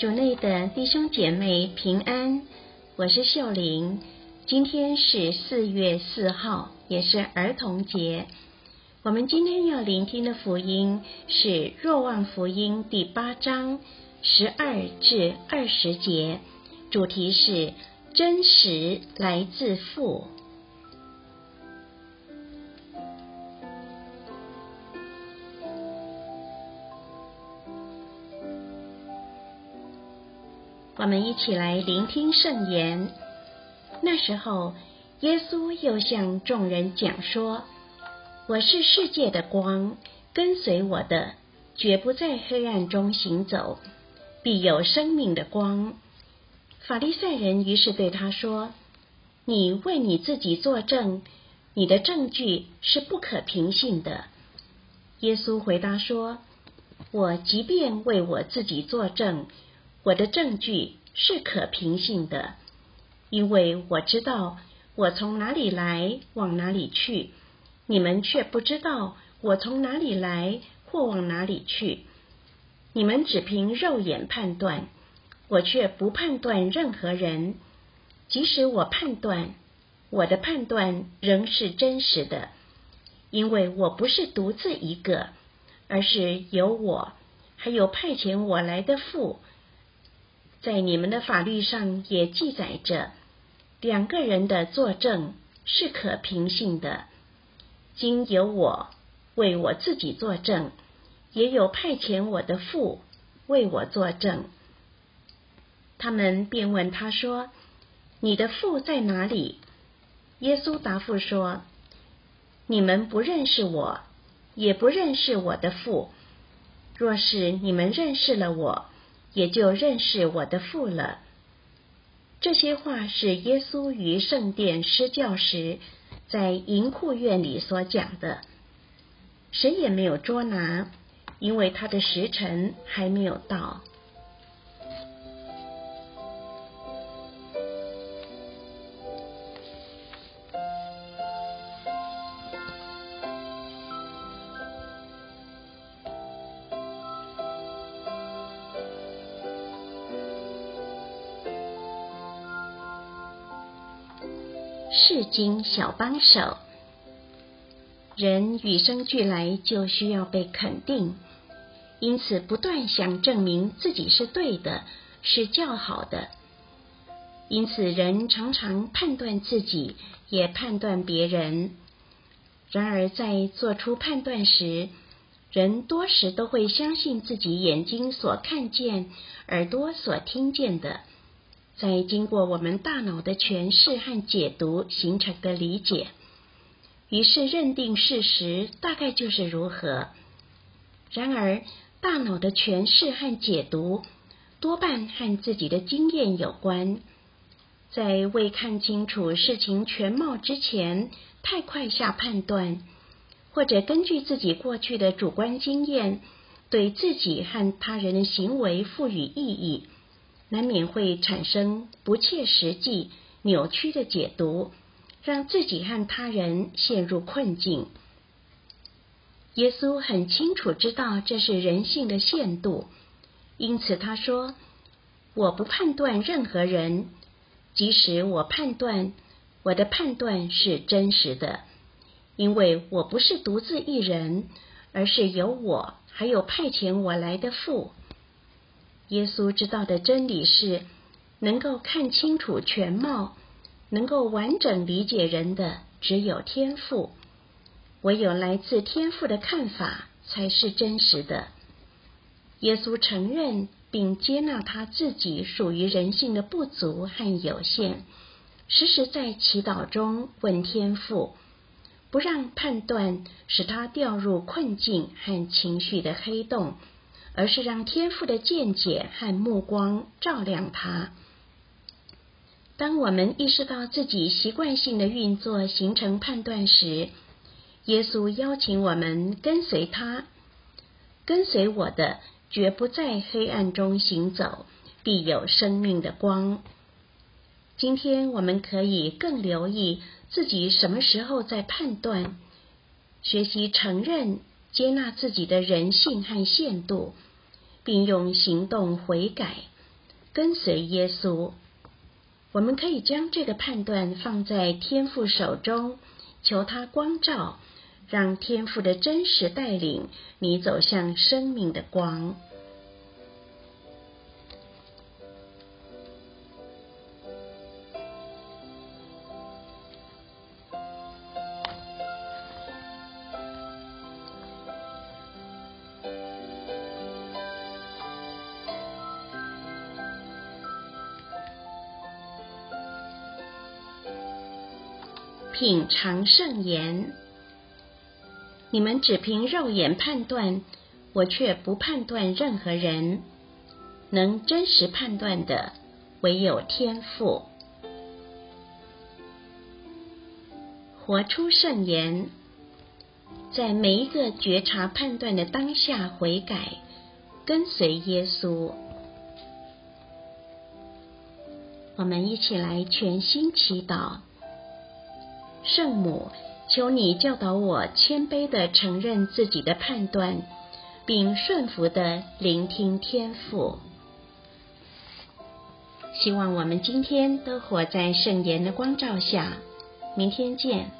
主内的弟兄姐妹平安，我是秀玲。今天是4月4号，也是儿童节。我们今天要聆听的福音是《若望福音》第8章12至20节，主题是真实来自父。我们一起来聆听圣言。那时候，耶稣又向众人讲说：“我是世界的光，跟随我的，绝不在黑暗中行走，必有生命的光。”法利赛人于是对他说：“你为你自己作证，你的证据是不可凭信的。”耶稣回答说：“我即便为我自己作证，我的证据是可凭信的，因为我知道我从哪里来，往哪里去，你们却不知道我从哪里来或往哪里去。你们只凭肉眼判断，我却不判断任何人。即使我判断，我的判断仍是真实的，因为我不是独自一个，而是有我，还有派遣我来的父。在你们的法律上也记载着，两个人的作证是可凭信的。今有我为我自己作证，也有派遣我的父为我作证。”他们便问他说：“你的父在哪里？”耶稣答复说：“你们不认识我，也不认识我的父。若是你们认识了我，也就认识我的父了。”这些话是耶稣于圣殿施教时，在银库院里所讲的。谁也没有捉拿，因为他的时辰还没有到。释经小帮手。人与生俱来就需要被肯定，因此不断想证明自己是对的，是较好的。因此人常常判断自己，也判断别人。然而在做出判断时，人多时都会相信自己眼睛所看见、耳朵所听见的，在经过我们大脑的诠释和解读形成的理解，于是认定事实大概就是如何。然而，大脑的诠释和解读多半和自己的经验有关，在未看清楚事情全貌之前，太快下判断，或者根据自己过去的主观经验，对自己和他人的行为赋予意义，难免会产生不切实际、扭曲的解读，让自己和他人陷入困境。耶稣很清楚知道这是人性的限度，因此他说：“我不判断任何人，即使我判断，我的判断是真实的，因为我不是独自一人，而是有我，还有派遣我来的父。”耶稣知道的真理是，能够看清楚全貌，能够完整理解人的只有天父，唯有来自天父的看法才是真实的。耶稣承认并接纳他自己属于人性的不足和有限，时时在祈祷中问天父，不让判断使他掉入困境和情绪的黑洞，而是让天父的见解和目光照亮他。当我们意识到自己习惯性的运作形成判断时，耶稣邀请我们跟随他。跟随我的，绝不在黑暗中行走，必有生命的光。今天我们可以更留意自己什么时候在判断，学习承认接纳自己的人性和限度，并用行动悔改，跟随耶稣。我们可以将这个判断放在天父手中，求他光照，让天父的真实带领你走向生命的光。品尝圣言。你们只凭肉眼判断，我却不判断任何人。能真实判断的，唯有天父。活出圣言。在每一个觉察判断的当下悔改，跟随耶稣。我们一起来全心祈祷。圣母，求你教导我谦卑地承认自己的判断，并顺服地聆听天父。希望我们今天都活在圣言的光照下，明天见。